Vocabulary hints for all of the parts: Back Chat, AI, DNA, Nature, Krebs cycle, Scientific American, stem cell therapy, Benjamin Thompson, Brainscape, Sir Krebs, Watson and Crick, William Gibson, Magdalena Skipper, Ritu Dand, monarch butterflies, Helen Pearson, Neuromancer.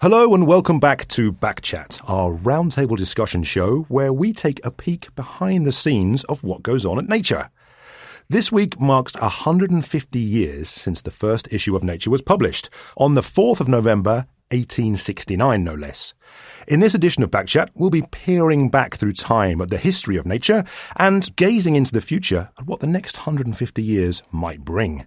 Hello and welcome back to Back Chat, our roundtable discussion show where we take a peek behind the scenes of what goes on at Nature. This week marks 150 years since the first issue of Nature was published, on the 4th of November, 1869 no less. In this edition of Back Chat, we'll be peering back through time at the history of Nature and gazing into the future at what the next 150 years might bring.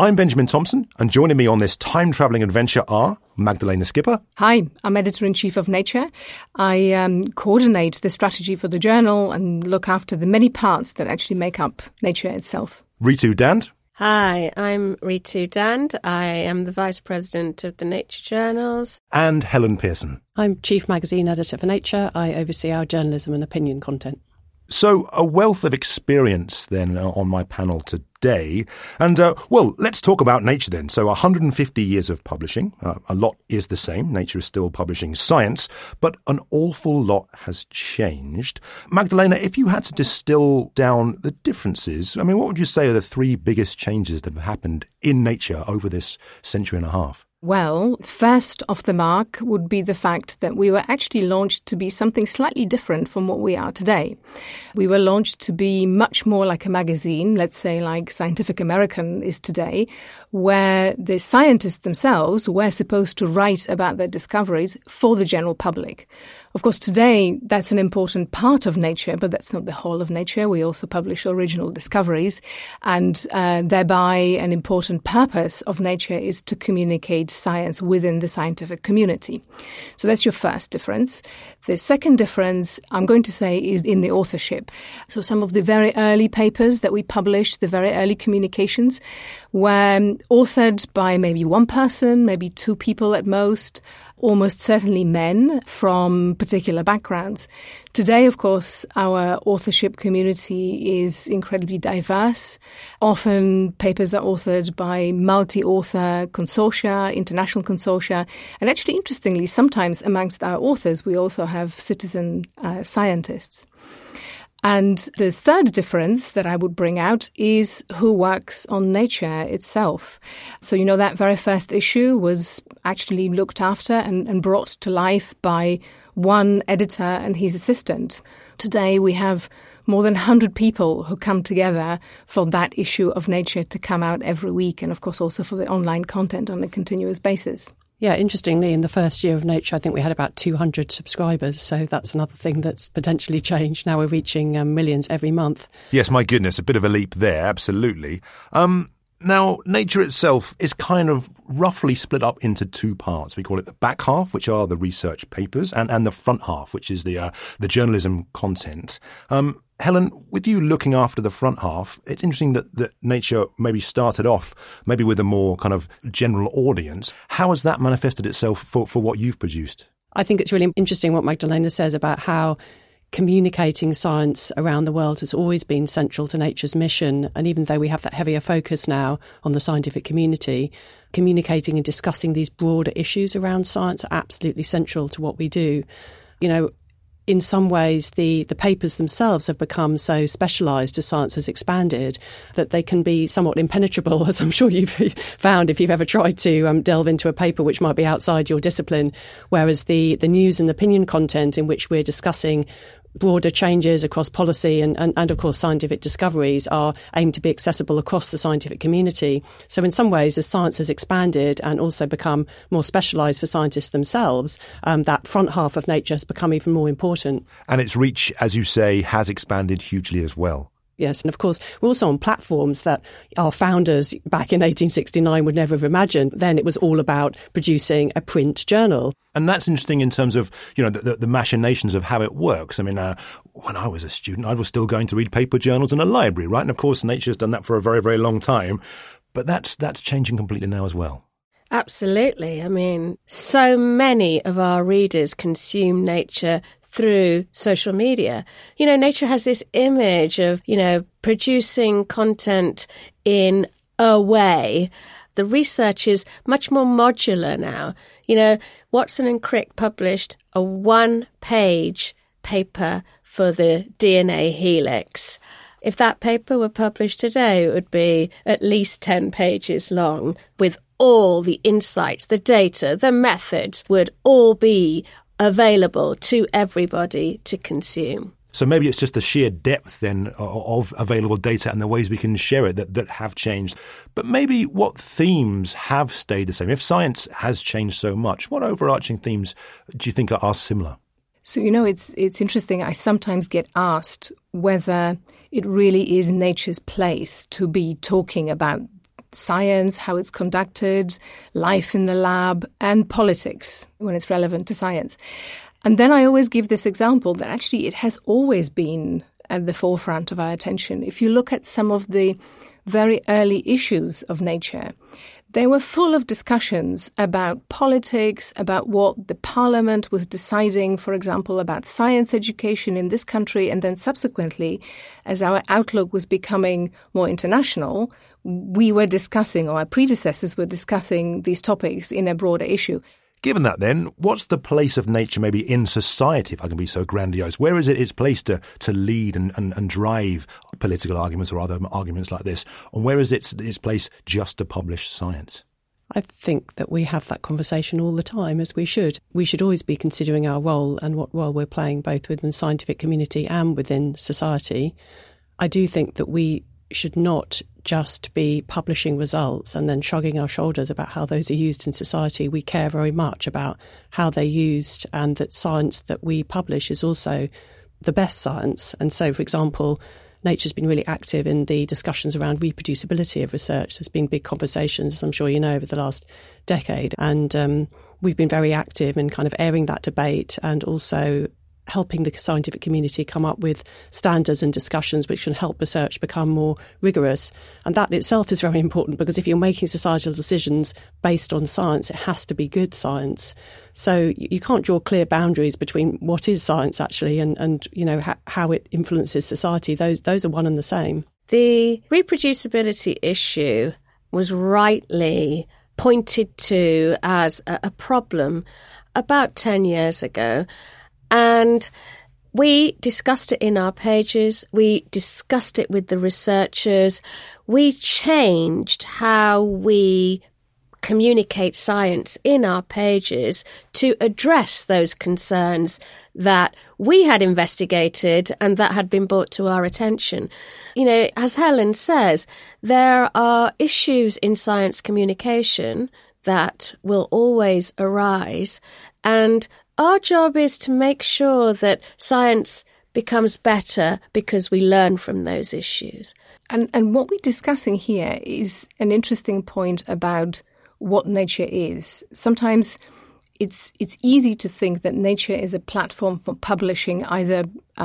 I'm Benjamin Thompson, and joining me on this time-travelling adventure are Magdalena Skipper. Hi, I'm Editor-in-Chief of Nature. I coordinate the strategy for the journal and look after the many parts that actually make up Nature itself. Ritu Dand. Hi, I'm Ritu Dand. I am the Vice President of the Nature Journals. And Helen Pearson. I'm Chief Magazine Editor for Nature. I oversee our journalism and opinion content. So a wealth of experience then on my panel today. And, well, let's talk about Nature then. So 150 years of publishing. A lot is the same. Nature is still publishing science, but an awful lot has changed. Magdalena, if you had to distill down the differences, I mean, what would you say are the three biggest changes that have happened in Nature over this century and a half? Well, first off the mark would be the fact that we were actually launched to be something slightly different from what we are today. We were launched to be much more like a magazine, let's say like Scientific American is today, where the scientists themselves were supposed to write about their discoveries for the general public. Of course, today, that's an important part of Nature, but that's not the whole of Nature. We also publish original discoveries, and thereby an important purpose of Nature is to communicate science within the scientific community. So that's your first difference. The second difference, I'm going to say, is in the authorship. So some of the very early papers that we published, the very early communications, were authored by maybe one person, maybe two people at most, almost certainly men from particular backgrounds. Today, of course, our authorship community is incredibly diverse. Often papers are authored by multi-author consortia, international consortia. And actually, interestingly, sometimes amongst our authors, we also have citizen scientists. And the third difference that I would bring out is who works on Nature itself. So, you know, that very first issue was actually looked after and brought to life by one editor and his assistant. Today we have more than 100 people who come together for that issue of Nature to come out every week, and of course also for the online content on a continuous basis. Yeah, interestingly, in the first year of Nature, I think we had about 200 subscribers. So that's another thing that's potentially changed. Now we're reaching millions every month. Yes, my goodness, a bit of a leap there, absolutely. Now, Nature itself is kind of roughly split up into two parts. We call it the back half, which are the research papers, and the front half, which is the journalism content. Helen, with you looking after the front half, it's interesting that Nature maybe started off maybe with a more kind of general audience. How has that manifested itself for what you've produced? I think it's really interesting what Magdalena says about how communicating science around the world has always been central to Nature's mission. And even though we have that heavier focus now on the scientific community, communicating and discussing these broader issues around science are absolutely central to what we do. You know, in some ways, the papers themselves have become so specialised as science has expanded that they can be somewhat impenetrable, as I'm sure you've found if you've ever tried to delve into a paper which might be outside your discipline, whereas the news and opinion content in which we're discussing broader changes across policy and of course scientific discoveries are aimed to be accessible across the scientific community. So in some ways, as science has expanded and also become more specialised for scientists themselves, that front half of nature has become even more important. And its reach, as you say, has expanded hugely as well. Yes, and of course, we're also on platforms that our founders back in 1869 would never have imagined. Then it was all about producing a print journal. And that's interesting in terms of, you know, the machinations of how it works. I mean, when I was a student, I was still going to read paper journals in a library, right? And of course, nature's done that for a very, very long time. But that's changing completely now as well. Absolutely. I mean, so many of our readers consume nature through social media. You know, nature has this image of, you know, producing content in a way. The research is much more modular now. You know, Watson and Crick published a 1-page paper for the DNA helix. If that paper were published today, it would be at least 10 pages long, with all the insights, the data, the methods would all be available to everybody to consume. So maybe it's just the sheer depth then of available data and the ways we can share it that have changed. But maybe what themes have stayed the same? If science has changed so much, what overarching themes do you think are similar? So, you know, it's interesting. I sometimes get asked whether it really is nature's place to be talking about science, how it's conducted, life in the lab, and politics when it's relevant to science. And then I always give this example that actually it has always been at the forefront of our attention. If you look at some of the very early issues of Nature, they were full of discussions about politics, about what the parliament was deciding, for example, about science education in this country. And then subsequently, as our outlook was becoming more international, we were discussing, or our predecessors were discussing, these topics in a broader issue. Given that then, what's the place of nature maybe in society, if I can be so grandiose? Where is it its place to lead and drive political arguments or other arguments like this? And where is its place just to publish science? I think that we have that conversation all the time, as we should. We should always be considering our role and what role we're playing both within the scientific community and within society. I do think that we should not just be publishing results and then shrugging our shoulders about how those are used in society. We care very much about how they're used, and that science that we publish is also the best science. And so, for example, Nature's been really active in the discussions around reproducibility of research. There's been big conversations, as I'm sure you know, over the last decade. And we've been very active in kind of airing that debate and also helping the scientific community come up with standards and discussions which can help research become more rigorous. And that itself is very important, because if you're making societal decisions based on science, it has to be good science. So you can't draw clear boundaries between what is science actually and you know, how it influences society. Those are one and the same. The reproducibility issue was rightly pointed to as a problem about 10 years ago. And we discussed it in our pages. We discussed it with the researchers. We changed how we communicate science in our pages to address those concerns that we had investigated and that had been brought to our attention. You know, as Helen says, there are issues in science communication that will always arise, and our job is to make sure that science becomes better because we learn from those issues. And what we're discussing here is an interesting point about what nature is. Sometimes it's easy to think that nature is a platform for publishing either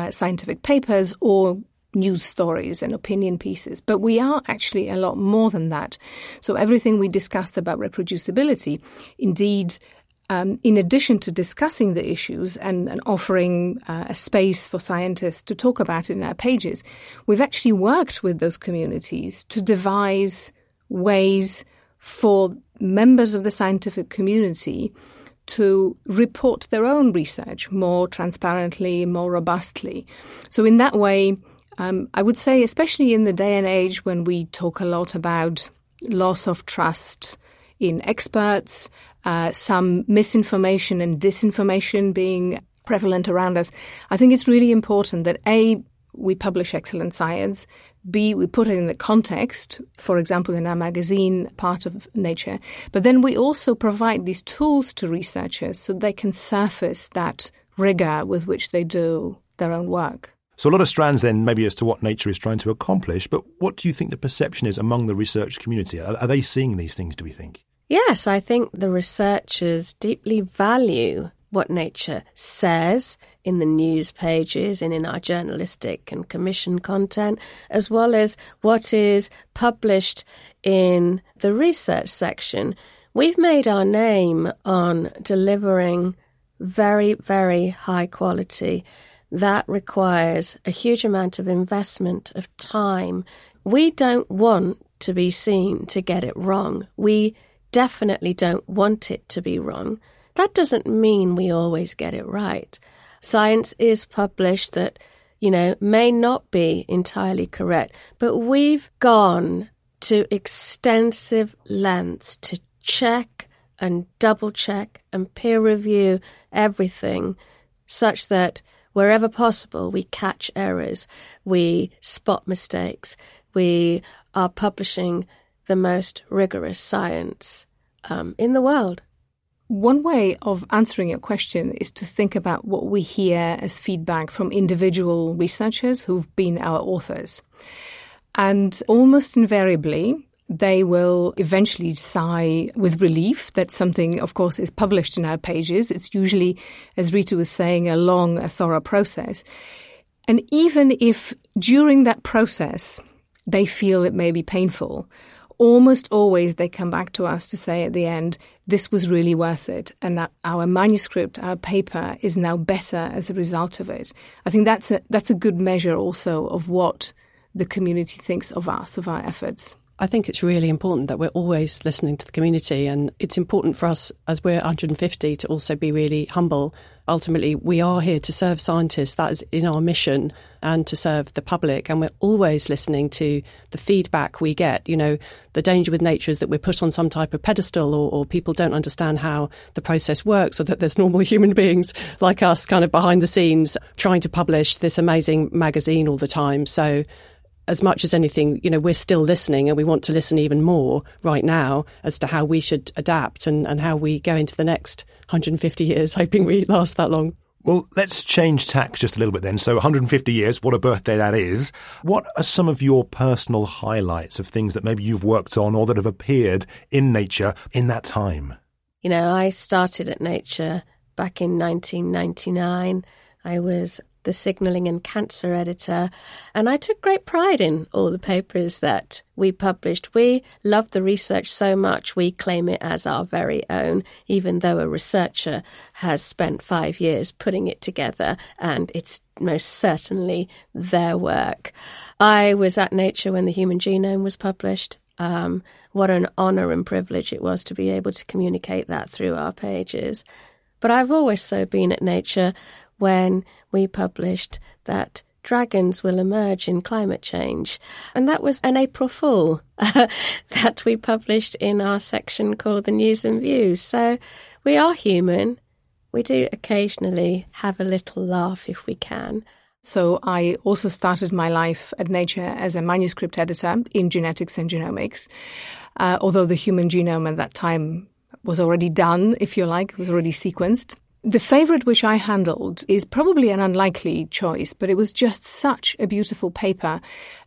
scientific papers or news stories and opinion pieces. But we are actually a lot more than that. So everything we discussed about reproducibility, indeed, in addition to discussing the issues and offering a space for scientists to talk about it in our pages, we've actually worked with those communities to devise ways for members of the scientific community to report their own research more transparently, more robustly. So in that way, I would say, especially in the day and age when we talk a lot about loss of trust in experts, some misinformation and disinformation being prevalent around us. I think it's really important that A, we publish excellent science, B, we put it in the context, for example, in our magazine, part of Nature, but then we also provide these tools to researchers so they can surface that rigor with which they do their own work. So a lot of strands then maybe as to what Nature is trying to accomplish, but what do you think the perception is among the research community? Are they seeing these things, do we think? Yes, I think the researchers deeply value what Nature says in the news pages and in our journalistic and commission content, as well as what is published in the research section. We've made our name on delivering very, very high quality. That requires a huge amount of investment of time. We don't want to be seen to get it wrong. We definitely don't want it to be wrong. That doesn't mean we always get it right. Science is published that, may not be entirely correct, but we've gone to extensive lengths to check and double check and peer review everything such that wherever possible we catch errors, we spot mistakes, we are publishing the most rigorous science in the world. One way of answering your question is to think about what we hear as feedback from individual researchers who've been our authors. And almost invariably, they will eventually sigh with relief that something, of course, is published in our pages. It's usually, as Ritu was saying, a long, a thorough process. And even if during that process they feel it may be painful, almost always they come back to us to say at the end, this was really worth it, and that our manuscript, our paper, is now better as a result of it. I think that's a good measure also of what the community thinks of us, of our efforts. I think it's really important that we're always listening to the community, and it's important for us, as we're 150, to also be really humble. Ultimately, we are here to serve scientists. That is in our mission, and to serve the public, and we're always listening to the feedback we get. The danger with Nature is that we're put on some type of pedestal, or people don't understand how the process works, or that there's normal human beings like us kind of behind the scenes trying to publish this amazing magazine all the time. So as much as anything, we're still listening, and we want to listen even more right now as to how we should adapt and how we go into the next 150 years, hoping we last that long. Well, let's change tack just a little bit then. So 150 years, what a birthday that is. What are some of your personal highlights of things that maybe you've worked on or that have appeared in Nature in that time? I started at Nature back in 1999. I was the signalling and cancer editor, and I took great pride in all the papers that we published. We loved the research so much we claim it as our very own, even though a researcher has spent 5 years putting it together, and it's most certainly their work. I was at Nature when the human genome was published. What an honour and privilege it was to be able to communicate that through our pages. But I've always so been at Nature when we published that dragons will emerge in climate change. And that was an April Fool that we published in our section called the News and Views. So we are human. We do occasionally have a little laugh if we can. So I also started my life at Nature as a manuscript editor in genetics and genomics, although the human genome at that time was already done, if you like, was already sequenced. The favourite which I handled is probably an unlikely choice, but it was just such a beautiful paper,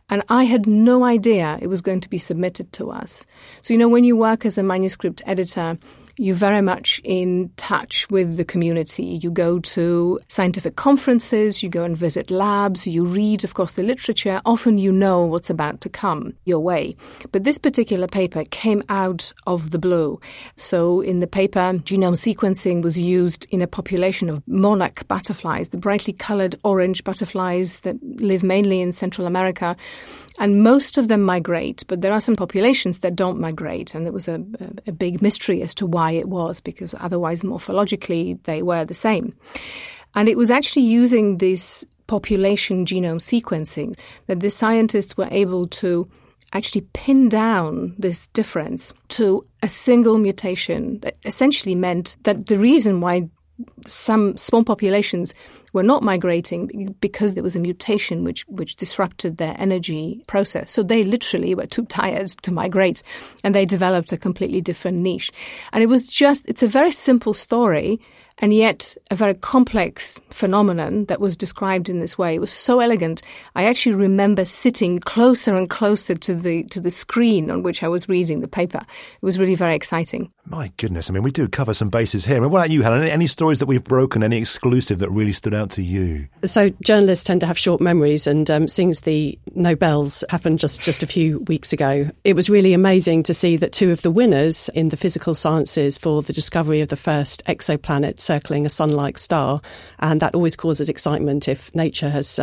and I had no idea it was going to be submitted to us. So, when you work as a manuscript editor, you're very much in touch with the community. You go to scientific conferences, you go and visit labs, you read, of course, the literature. Often you know what's about to come your way. But this particular paper came out of the blue. So in the paper, genome sequencing was used in a population of monarch butterflies, the brightly coloured orange butterflies that live mainly in Central America. And most of them migrate, but there are some populations that don't migrate. And it was a big mystery as to why it was, because otherwise morphologically they were the same. And it was actually using this population genome sequencing that the scientists were able to actually pin down this difference to a single mutation that essentially meant that the reason why some small populations were not migrating because there was a mutation which disrupted their energy process. So they literally were too tired to migrate, and they developed a completely different niche. And it was just, it's a very simple story, and yet a very complex phenomenon that was described in this way. It was so elegant. I actually remember sitting closer and closer to the screen on which I was reading the paper. It was really very exciting. My goodness. I mean, we do cover some bases here. I mean, what about you, Helen? Any stories that we've broken, any exclusive that really stood out to you? So journalists tend to have short memories, and seeing as the Nobels happened just a few weeks ago, it was really amazing to see that two of the winners in the physical sciences for the discovery of the first exoplanet circling a sun-like star, and that always causes excitement if Nature has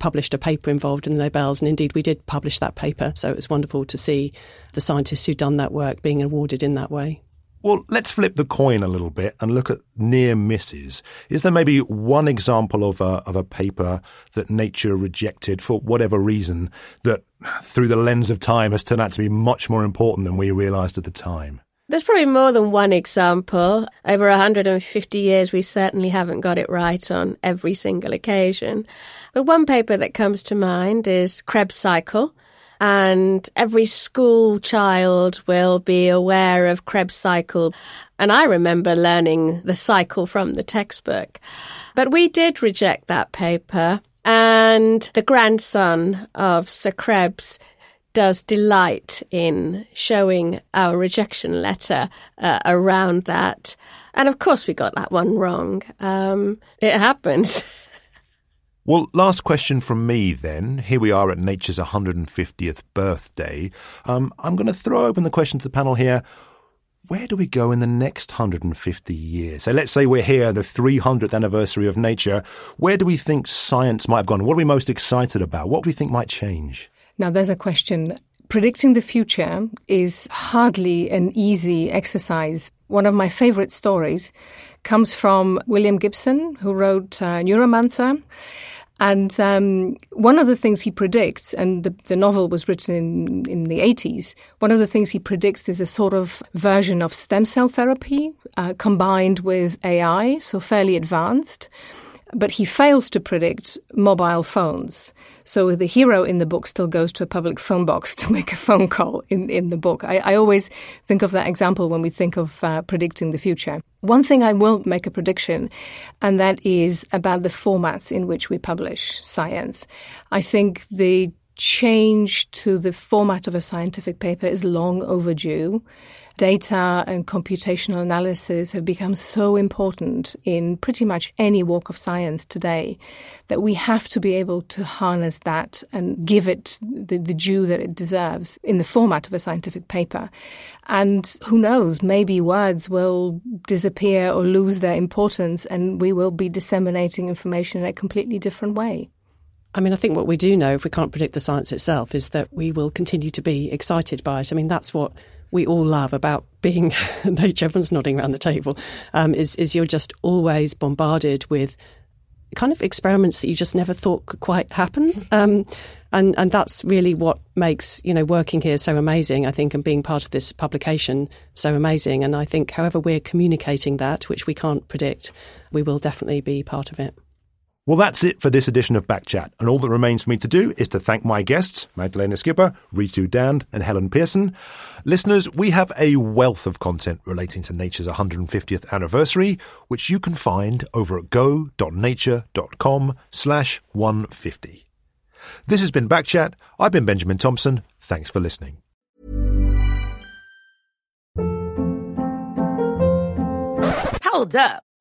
published a paper involved in the Nobels, and indeed we did publish that paper, so it was wonderful to see the scientists who'd done that work being awarded in that way. Well, let's flip the coin a little bit and look at near misses. Is there maybe one example of a paper that Nature rejected for whatever reason that through the lens of time has turned out to be much more important than we realised at the time? There's probably more than one example. Over 150 years, we certainly haven't got it right on every single occasion. But one paper that comes to mind is Krebs cycle. And every school child will be aware of Krebs cycle. And I remember learning the cycle from the textbook. But we did reject that paper. And the grandson of Sir Krebs does delight in showing our rejection letter around that. And of course we got that one wrong. It happens. Well, last question from me then. Here we are at Nature's 150th birthday. I'm going to throw open the question to the panel here. Where do we go in the next 150 years? So let's say we're here, the 300th anniversary of Nature. Where do we think science might have gone? What are we most excited about? What do we think might change? Now, there's a question. Predicting the future is hardly an easy exercise. One of my favorite stories comes from William Gibson, who wrote Neuromancer. And one of the things he predicts, and the novel was written in the 80s, one of the things he predicts is a sort of version of stem cell therapy combined with AI, so fairly advanced. But he fails to predict mobile phones. So the hero in the book still goes to a public phone box to make a phone call in the book. I always think of that example when we think of predicting the future. One thing I will make a prediction, and that is about the formats in which we publish science. I think the change to the format of a scientific paper is long overdue. Data and computational analysis have become so important in pretty much any walk of science today that we have to be able to harness that and give it the due that it deserves in the format of a scientific paper. And who knows, maybe words will disappear or lose their importance, and we will be disseminating information in a completely different way. I mean, I think what we do know, if we can't predict the science itself, is that we will continue to be excited by it. I mean, that's what we all love about being Nature. Everyone's nodding around the table, is you're just always bombarded with kind of experiments that you just never thought could quite happen. And that's really what makes, working here so amazing, I think, and being part of this publication so amazing. And I think however we're communicating that, which we can't predict, we will definitely be part of it. Well, that's it for this edition of Back Chat, and all that remains for me to do is to thank my guests, Magdalena Skipper, Ritu Dand and Helen Pearson. Listeners, we have a wealth of content relating to Nature's 150th anniversary, which you can find over at go.nature.com/150. This has been Back Chat. I've been Benjamin Thompson. Thanks for listening. Hold up.